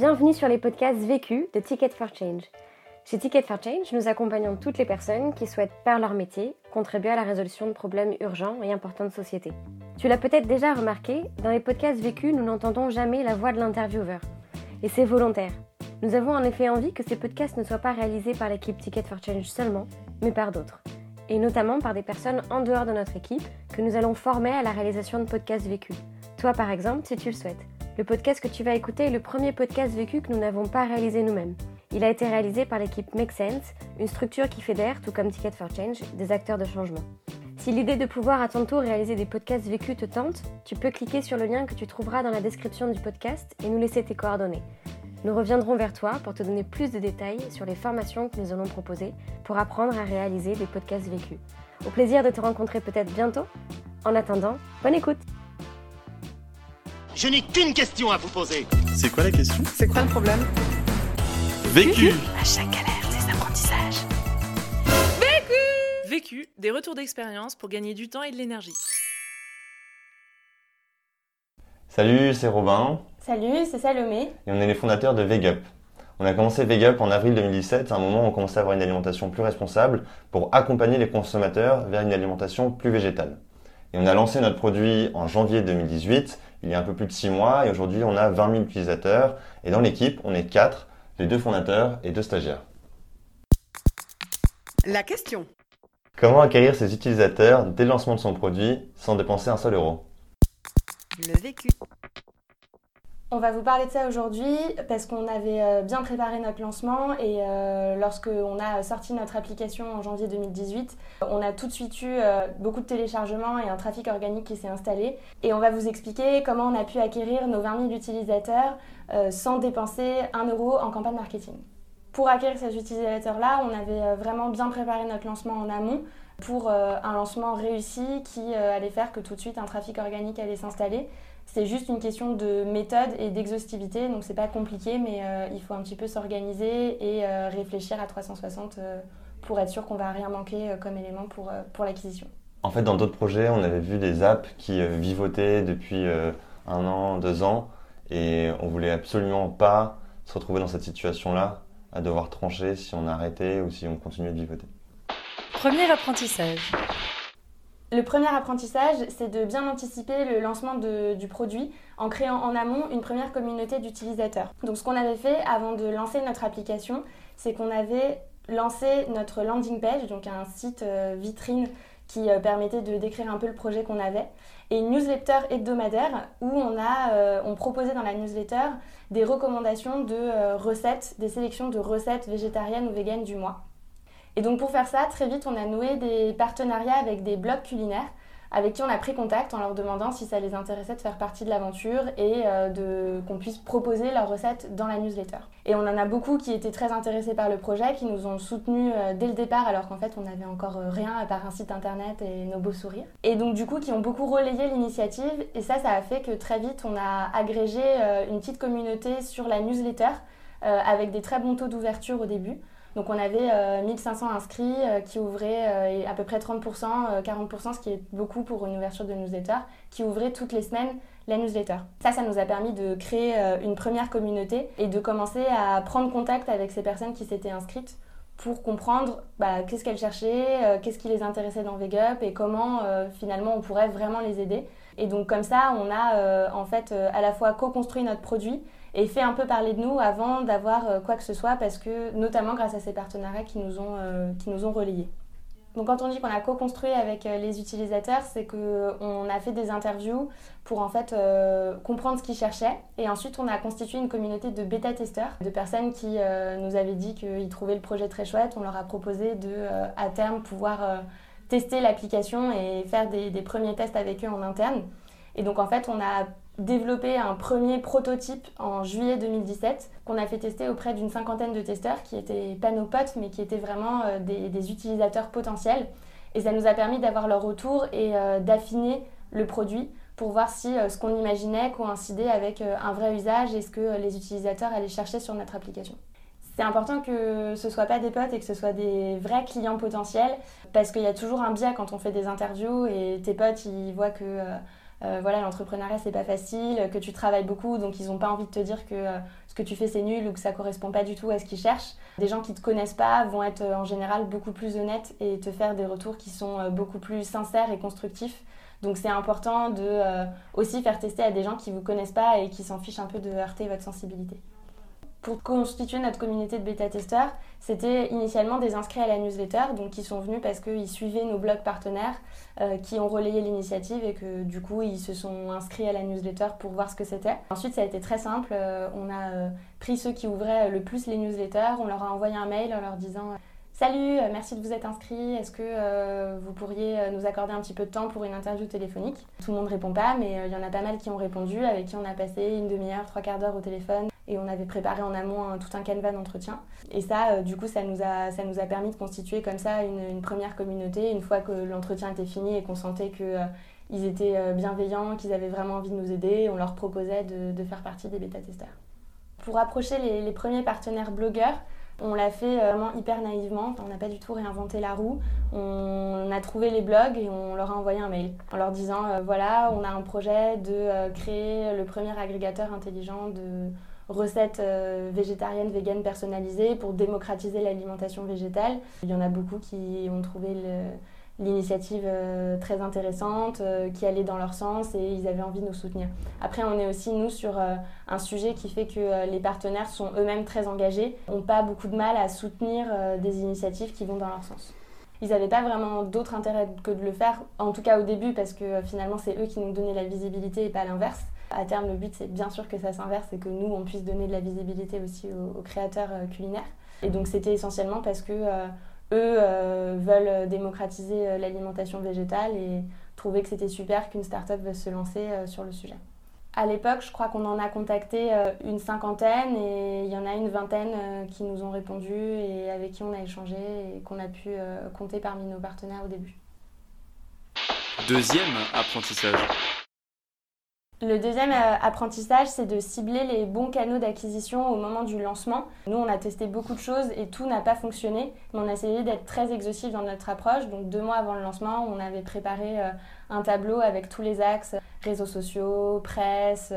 Bienvenue sur les podcasts Vécus de Ticket for Change. Chez Ticket for Change, nous accompagnons toutes les personnes qui souhaitent, par leur métier, contribuer à la résolution de problèmes urgents et importants de société. Tu l'as peut-être déjà remarqué, dans les podcasts Vécus, nous n'entendons jamais la voix de l'intervieweur. Et c'est volontaire. Nous avons en effet envie que ces podcasts ne soient pas réalisés par l'équipe Ticket for Change seulement, mais par d'autres. Et notamment par des personnes en dehors de notre équipe que nous allons former à la réalisation de podcasts Vécus. Toi par exemple, si tu le souhaites. Le podcast que tu vas écouter est le premier podcast Vécus que nous n'avons pas réalisé nous-mêmes. Il a été réalisé par l'équipe Makesense, une structure qui fédère, tout comme Ticket for Change, des acteurs de changement. Si l'idée de pouvoir à ton tour réaliser des podcasts Vécus te tente, tu peux cliquer sur le lien que tu trouveras dans la description du podcast et nous laisser tes coordonnées. Nous reviendrons vers toi pour te donner plus de détails sur les formations que nous allons proposer pour apprendre à réaliser des podcasts Vécus. Au plaisir de te rencontrer peut-être bientôt. En attendant, bonne écoute! Je n'ai qu'une question à vous poser. C'est quoi la question ? C'est quoi le problème ? Vécu. À chaque galère, des apprentissages. Vécu. Vécu, des retours d'expérience pour gagner du temps et de l'énergie. Salut, c'est Robin. Salut, c'est Salomé. Et on est les fondateurs de Vegg'Up. On a commencé Vegg'Up en avril 2017, à un moment où on commençait à avoir une alimentation plus responsable pour accompagner les consommateurs vers une alimentation plus végétale. Et on a lancé notre produit en janvier 2018, il y a un peu plus de 6 mois, et aujourd'hui on a 20 000 utilisateurs. Et dans l'équipe, on est 4, les 2 fondateurs et 2 stagiaires. La question. Comment acquérir ses utilisateurs dès le lancement de son produit sans dépenser un seul euro ? Le vécu. On va vous parler de ça aujourd'hui parce qu'on avait bien préparé notre lancement et lorsqu'on a sorti notre application en janvier 2018, on a tout de suite eu beaucoup de téléchargements et un trafic organique qui s'est installé. Et on va vous expliquer comment on a pu acquérir nos 20 000 utilisateurs sans dépenser 1 euro en campagne marketing. Pour acquérir ces utilisateurs-là, on avait vraiment bien préparé notre lancement en amont pour un lancement réussi qui allait faire que tout de suite un trafic organique allait s'installer. C'est juste une question de méthode et d'exhaustivité, donc c'est pas compliqué, mais il faut un petit peu s'organiser et réfléchir à 360 pour être sûr qu'on va rien manquer comme élément pour l'acquisition. En fait, dans d'autres projets, on avait vu des apps qui vivotaient depuis 1 an, 2 ans, et on voulait absolument pas se retrouver dans cette situation-là, à devoir trancher si on arrêtait ou si on continuait de vivoter. Premier apprentissage. Le premier apprentissage, c'est de bien anticiper le lancement du produit en créant en amont une première communauté d'utilisateurs. Donc ce qu'on avait fait avant de lancer notre application, c'est qu'on avait lancé notre landing page, donc un site vitrine qui permettait de décrire un peu le projet qu'on avait, et une newsletter hebdomadaire où on proposait dans la newsletter des recommandations de recettes, des sélections de recettes végétariennes ou véganes du mois. Et donc pour faire ça, très vite, on a noué des partenariats avec des blogs culinaires avec qui on a pris contact en leur demandant si ça les intéressait de faire partie de l'aventure et qu'on puisse proposer leurs recettes dans la newsletter. Et on en a beaucoup qui étaient très intéressés par le projet, qui nous ont soutenus dès le départ alors qu'en fait on n'avait encore rien à part un site internet et nos beaux sourires. Et donc du coup qui ont beaucoup relayé l'initiative et ça a fait que très vite on a agrégé une petite communauté sur la newsletter avec des très bons taux d'ouverture au début. Donc on avait 1500 inscrits qui ouvraient à peu près 30%, 40%, ce qui est beaucoup pour une ouverture de newsletter, qui ouvraient toutes les semaines la newsletter. Ça nous a permis de créer une première communauté et de commencer à prendre contact avec ces personnes qui s'étaient inscrites pour comprendre qu'est-ce qu'elles cherchaient, qu'est-ce qui les intéressait dans Vegg'Up et comment finalement on pourrait vraiment les aider. Et donc comme ça, on a à la fois co-construit notre produit et fait un peu parler de nous avant d'avoir quoi que ce soit, parce que notamment grâce à ces partenariats qui nous ont relayés. Donc quand on dit qu'on a co-construit avec les utilisateurs, c'est qu'on a fait des interviews pour en fait comprendre ce qu'ils cherchaient. Et ensuite, on a constitué une communauté de bêta-testeurs, de personnes qui nous avaient dit qu'ils trouvaient le projet très chouette. On leur a proposé de, à terme, pouvoir tester l'application et faire des premiers tests avec eux en interne. Et donc en fait, on a développé un premier prototype en juillet 2017 qu'on a fait tester auprès d'une 50aine de testeurs qui étaient pas nos potes mais qui étaient vraiment des utilisateurs potentiels. Et ça nous a permis d'avoir leur retour et d'affiner le produit pour voir si ce qu'on imaginait coïncidait avec un vrai usage et ce que les utilisateurs allaient chercher sur notre application. C'est important que ce ne soit pas des potes et que ce soit des vrais clients potentiels parce qu'il y a toujours un biais quand on fait des interviews et tes potes ils voient que l'entrepreneuriat c'est pas facile, que tu travailles beaucoup, donc ils n'ont pas envie de te dire que ce que tu fais c'est nul ou que ça correspond pas du tout à ce qu'ils cherchent. Des gens qui te connaissent pas vont être en général beaucoup plus honnêtes et te faire des retours qui sont beaucoup plus sincères et constructifs. Donc c'est important de aussi faire tester à des gens qui vous connaissent pas et qui s'en fichent un peu de heurter votre sensibilité. Pour constituer notre communauté de bêta-testeurs, c'était initialement des inscrits à la newsletter, donc qui sont venus parce qu'ils suivaient nos blogs partenaires, qui ont relayé l'initiative et que du coup ils se sont inscrits à la newsletter pour voir ce que c'était. Ensuite ça a été très simple, on a pris ceux qui ouvraient le plus les newsletters, on leur a envoyé un mail en leur disant « Salut, merci de vous être inscrit, est-ce que vous pourriez nous accorder un petit peu de temps pour une interview téléphonique ?» Tout le monde ne répond pas, mais il y en a pas mal qui ont répondu, avec qui on a passé une demi-heure, 3 quarts d'heure au téléphone. Et on avait préparé en amont tout un canevas d'entretien. Et ça, du coup, ça nous a permis de constituer comme ça une première communauté. Une fois que l'entretien était fini et qu'on sentait qu'ils étaient bienveillants, qu'ils avaient vraiment envie de nous aider, on leur proposait de faire partie des bêta-testeurs. Pour approcher les premiers partenaires blogueurs, on l'a fait vraiment hyper naïvement. On n'a pas du tout réinventé la roue. On a trouvé les blogs et on leur a envoyé un mail en leur disant « Voilà, on a un projet de créer le premier agrégateur intelligent de... recettes végétariennes, véganes, personnalisées pour démocratiser l'alimentation végétale. Il y en a beaucoup qui ont trouvé l'initiative très intéressante, qui allait dans leur sens et ils avaient envie de nous soutenir. Après, on est aussi, nous, sur un sujet qui fait que les partenaires sont eux-mêmes très engagés, n'ont pas beaucoup de mal à soutenir des initiatives qui vont dans leur sens. Ils n'avaient pas vraiment d'autre intérêt que de le faire, en tout cas au début, parce que finalement, c'est eux qui nous donnaient la visibilité et pas l'inverse. À terme, le but, c'est bien sûr que ça s'inverse et que nous, on puisse donner de la visibilité aussi aux créateurs culinaires. Et donc, c'était essentiellement parce que eux veulent démocratiser l'alimentation végétale et trouvaient que c'était super qu'une start-up se lancer sur le sujet. À l'époque, je crois qu'on en a contacté une 50aine et il y en a une 20aine qui nous ont répondu et avec qui on a échangé et qu'on a pu compter parmi nos partenaires au début. Deuxième apprentissage. Le deuxième apprentissage, c'est de cibler les bons canaux d'acquisition au moment du lancement. Nous, on a testé beaucoup de choses et tout n'a pas fonctionné. Mais on a essayé d'être très exhaustif dans notre approche. Donc 2 mois avant le lancement, on avait préparé un tableau avec tous les axes, réseaux sociaux, presse.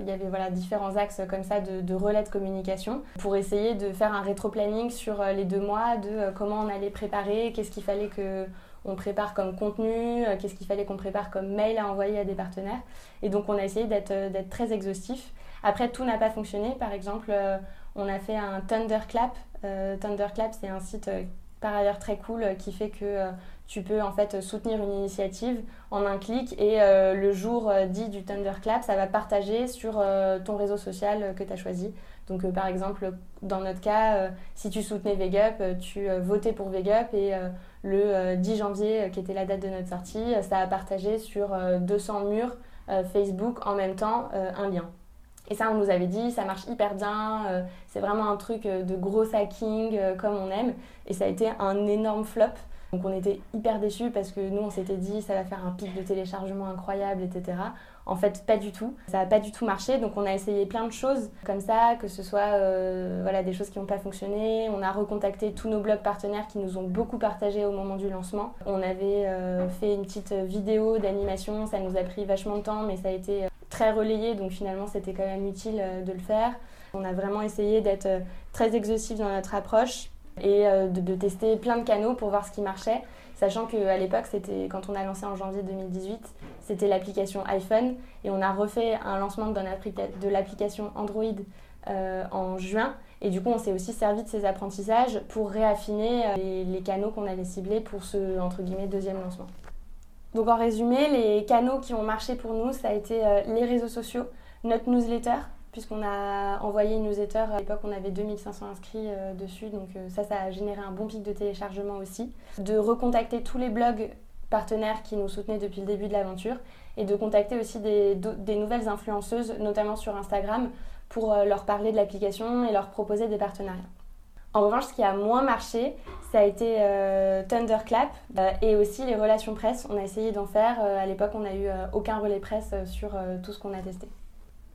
Il y avait différents axes comme ça de relais de communication pour essayer de faire un rétro-planning sur les 2 mois de comment on allait préparer, qu'est-ce qu'il fallait que... on prépare comme contenu, qu'est-ce qu'il fallait qu'on prépare comme mail à envoyer à des partenaires. Et donc, on a essayé d'être très exhaustif. Après, tout n'a pas fonctionné. Par exemple, on a fait un Thunderclap. Thunderclap, c'est un site par ailleurs très cool qui fait que tu peux en fait soutenir une initiative en un clic et le jour dit du Thunderclap, ça va partager sur ton réseau social que tu as choisi. Donc par exemple, dans notre cas, si tu soutenais Vegg'Up, tu votais pour Vegg'Up et le 10 janvier, qui était la date de notre sortie, ça a partagé sur 200 murs Facebook en même temps un lien. Et ça, on nous avait dit, ça marche hyper bien, c'est vraiment un truc de gros hacking comme on aime. Et ça a été un énorme flop. Donc on était hyper déçus parce que nous, on s'était dit, ça va faire un pic de téléchargement incroyable, etc. En fait, pas du tout. Ça n'a pas du tout marché. Donc on a essayé plein de choses comme ça, que ce soit des choses qui n'ont pas fonctionné. On a recontacté tous nos blogs partenaires qui nous ont beaucoup partagé au moment du lancement. On avait fait une petite vidéo d'animation. Ça nous a pris vachement de temps, mais ça a été... très relayé, donc finalement c'était quand même utile de le faire. On a vraiment essayé d'être très exhaustif dans notre approche et de tester plein de canaux pour voir ce qui marchait, sachant qu'à l'époque, c'était quand on a lancé en janvier 2018, c'était l'application iPhone et on a refait un lancement de l'application Android en juin et du coup on s'est aussi servi de ces apprentissages pour réaffiner les canaux qu'on allait cibler pour ce entre guillemets deuxième lancement. Donc en résumé, les canaux qui ont marché pour nous, ça a été les réseaux sociaux, notre newsletter, puisqu'on a envoyé une newsletter, à l'époque on avait 2500 inscrits dessus, donc ça a généré un bon pic de téléchargement aussi. De recontacter tous les blogs partenaires qui nous soutenaient depuis le début de l'aventure et de contacter aussi des nouvelles influenceuses, notamment sur Instagram, pour leur parler de l'application et leur proposer des partenariats. En revanche, ce qui a moins marché, ça a été Thunderclap et aussi les relations presse. On a essayé d'en faire. À l'époque, on n'a eu aucun relais presse sur tout ce qu'on a testé.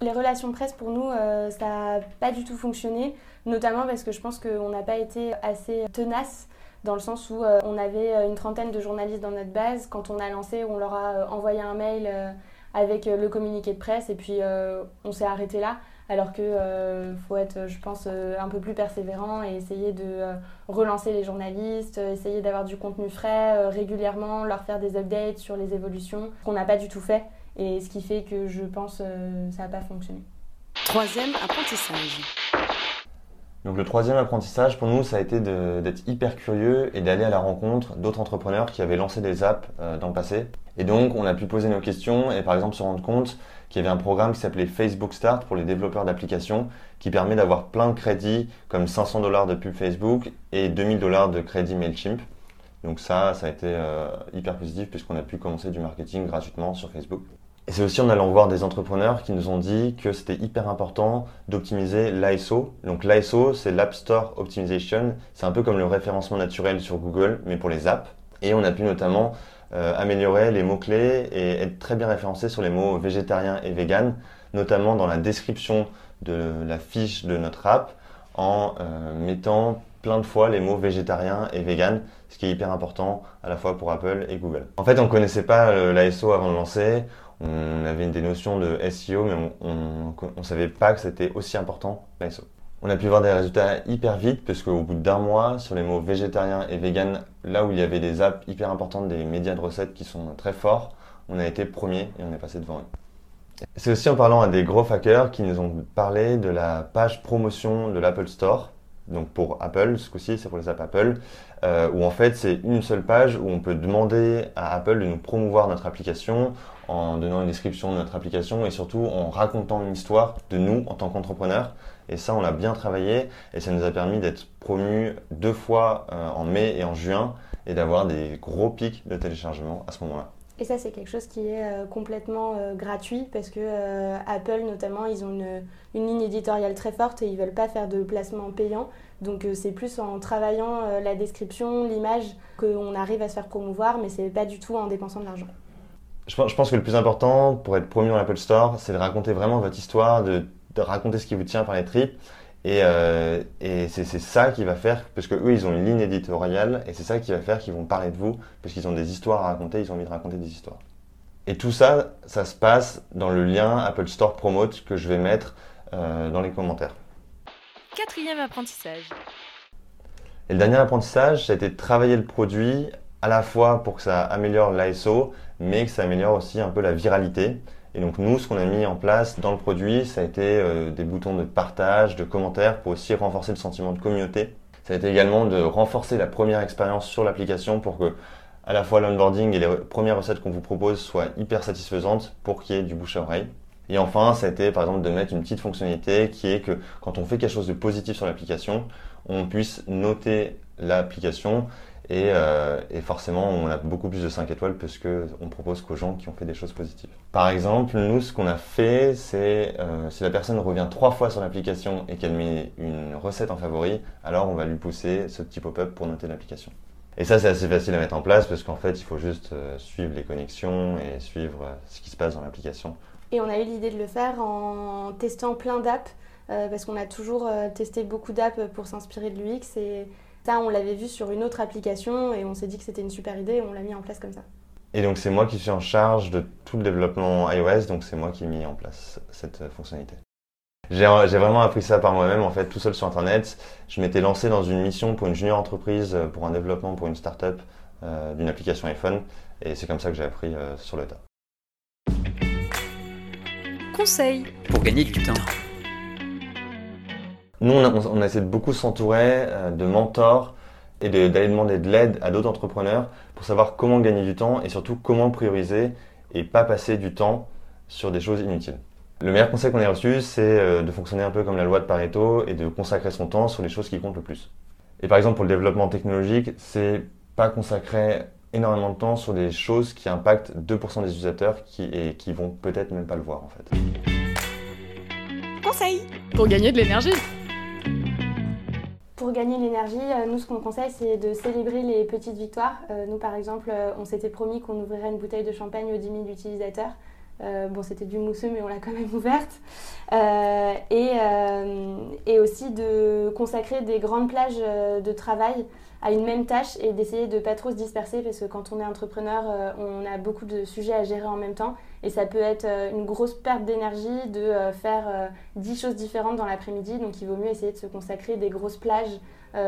Les relations presse, pour nous, ça n'a pas du tout fonctionné, notamment parce que je pense qu'on n'a pas été assez tenace, dans le sens où on avait une 30aine de journalistes dans notre base. Quand on a lancé, on leur a envoyé un mail avec le communiqué de presse et puis on s'est arrêté là. alors qu'il faut être, je pense, un peu plus persévérant et essayer de relancer les journalistes, essayer d'avoir du contenu frais régulièrement, leur faire des updates sur les évolutions, qu'on n'a pas du tout fait, et ce qui fait que je pense ça n'a pas fonctionné. Troisième apprentissage. Donc le troisième apprentissage pour nous, ça a été d'être hyper curieux et d'aller à la rencontre d'autres entrepreneurs qui avaient lancé des apps dans le passé. Et donc on a pu poser nos questions et par exemple se rendre compte qu'il y avait un programme qui s'appelait Facebook Start pour les développeurs d'applications qui permet d'avoir plein de crédits comme $500 de pub Facebook et $2000 de crédit MailChimp. Donc ça a été hyper positif puisqu'on a pu commencer du marketing gratuitement sur Facebook. Et c'est aussi en allant voir des entrepreneurs qui nous ont dit que c'était hyper important d'optimiser l'ASO. Donc l'ASO, c'est l'App Store Optimization. C'est un peu comme le référencement naturel sur Google, mais pour les apps. Et on a pu notamment améliorer les mots-clés et être très bien référencé sur les mots végétarien et vegan, notamment dans la description de la fiche de notre app, en mettant plein de fois les mots végétarien et vegan, ce qui est hyper important à la fois pour Apple et Google. En fait, on ne connaissait pas l'ASO avant de lancer. On avait des notions de SEO, mais on savait pas que c'était aussi important l'ASO. On a pu voir des résultats hyper vite, parce qu'au bout d'un mois, sur les mots végétarien et vegan, là où il y avait des apps hyper importantes, des médias de recettes qui sont très forts, on a été premier et on est passé devant eux. C'est aussi en parlant à des gros hackers qui nous ont parlé de la page promotion de l'Apple Store, donc pour Apple, ce coup-ci c'est pour les apps Apple, où en fait c'est une seule page où on peut demander à Apple de nous promouvoir notre application en donnant une description de notre application et surtout en racontant une histoire de nous en tant qu'entrepreneurs. Et ça, on l'a bien travaillé et ça nous a permis d'être promus 2 fois en mai et en juin et d'avoir des gros pics de téléchargement à ce moment-là. Et ça, c'est quelque chose qui est complètement gratuit parce que Apple, notamment, ils ont une ligne éditoriale très forte et ils veulent pas faire de placement payant. Donc, c'est plus en travaillant la description, l'image, qu'on arrive à se faire promouvoir, mais c'est pas du tout en dépensant de l'argent. Je pense que le plus important pour être promu dans l'Apple Store, c'est de raconter vraiment votre histoire, de raconter ce qui vous tient par les tripes. Et c'est ça qui va faire, parce que eux ils ont une ligne éditoriale, et c'est ça qui va faire qu'ils vont parler de vous, parce qu'ils ont des histoires à raconter, ils ont envie de raconter des histoires. Et tout ça, ça se passe dans le lien Apple Store Promote que je vais mettre dans les commentaires. Quatrième apprentissage. Et le dernier apprentissage, ça a été de travailler le produit à la fois pour que ça améliore l'ASO, mais que ça améliore aussi un peu la viralité. Et donc nous, ce qu'on a mis en place dans le produit, ça a été des boutons de partage, de commentaires pour aussi renforcer le sentiment de communauté. Ça a été également de renforcer la première expérience sur l'application pour que à la fois l'onboarding et les premières recettes qu'on vous propose soient hyper satisfaisantes pour qu'il y ait du bouche à oreille. Et enfin, ça a été par exemple de mettre une petite fonctionnalité qui est que quand on fait quelque chose de positif sur l'application, on puisse noter l'application et forcément on a beaucoup plus de 5 étoiles parce qu'on propose qu'aux gens qui ont fait des choses positives. Par exemple, nous ce qu'on a fait, c'est si la personne revient 3 fois sur l'application et qu'elle met une recette en favori, alors on va lui pousser ce petit pop-up pour noter l'application. Et ça c'est assez facile à mettre en place parce qu'en fait il faut juste suivre les connexions et suivre ce qui se passe dans l'application. Et on a eu l'idée de le faire en testant plein d'apps parce qu'on a toujours testé beaucoup d'apps pour s'inspirer de l'UX et ça, on l'avait vu sur une autre application et on s'est dit que c'était une super idée et on l'a mis en place comme ça. Et donc, c'est moi qui suis en charge de tout le développement iOS, donc c'est moi qui ai mis en place cette fonctionnalité. J'ai vraiment appris ça par moi-même, en fait, tout seul sur Internet. Je m'étais lancé dans une mission pour une junior entreprise, pour un développement, pour une start-up d'une application iPhone. Et c'est comme ça que j'ai appris sur le tas. Conseil pour gagner du temps. Nous, on a essayé de beaucoup s'entourer de mentors et d'aller demander de l'aide à d'autres entrepreneurs pour savoir comment gagner du temps et surtout comment prioriser et pas passer du temps sur des choses inutiles. Le meilleur conseil qu'on ait reçu, c'est de fonctionner un peu comme la loi de Pareto et de consacrer son temps sur les choses qui comptent le plus. Et par exemple, pour le développement technologique, c'est pas consacrer énormément de temps sur des choses qui impactent 2% des utilisateurs qui vont peut-être même pas le voir en fait. Conseil pour gagner de l'énergie. Pour gagner l'énergie, nous ce qu'on conseille c'est de célébrer les petites victoires. Nous par exemple, on s'était promis qu'on ouvrirait une bouteille de champagne aux 10 000 utilisateurs. Bon c'était du mousseux mais on l'a quand même ouverte. Et aussi de consacrer des grandes plages de travail à une même tâche et d'essayer de ne pas trop se disperser parce que quand on est entrepreneur, on a beaucoup de sujets à gérer en même temps Et ça peut être une grosse perte d'énergie de faire 10 choses différentes dans l'après-midi. Donc, il vaut mieux essayer de se consacrer des grosses plages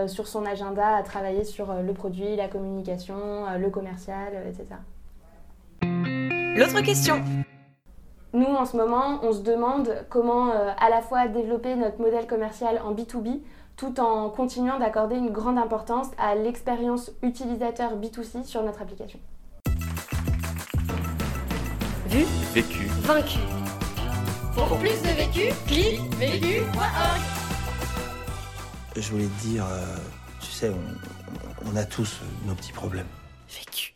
sur son agenda à travailler sur le produit, la communication, le commercial, etc. L'autre question. Nous, en ce moment, on se demande comment à la fois développer notre modèle commercial en B2B tout en continuant d'accorder une grande importance à l'expérience utilisateur B2C sur notre application. Vu, vécu, vaincu. Pour plus de vécu, clique vécu.org. Je voulais te dire, tu sais, on a tous nos petits problèmes. Vécu.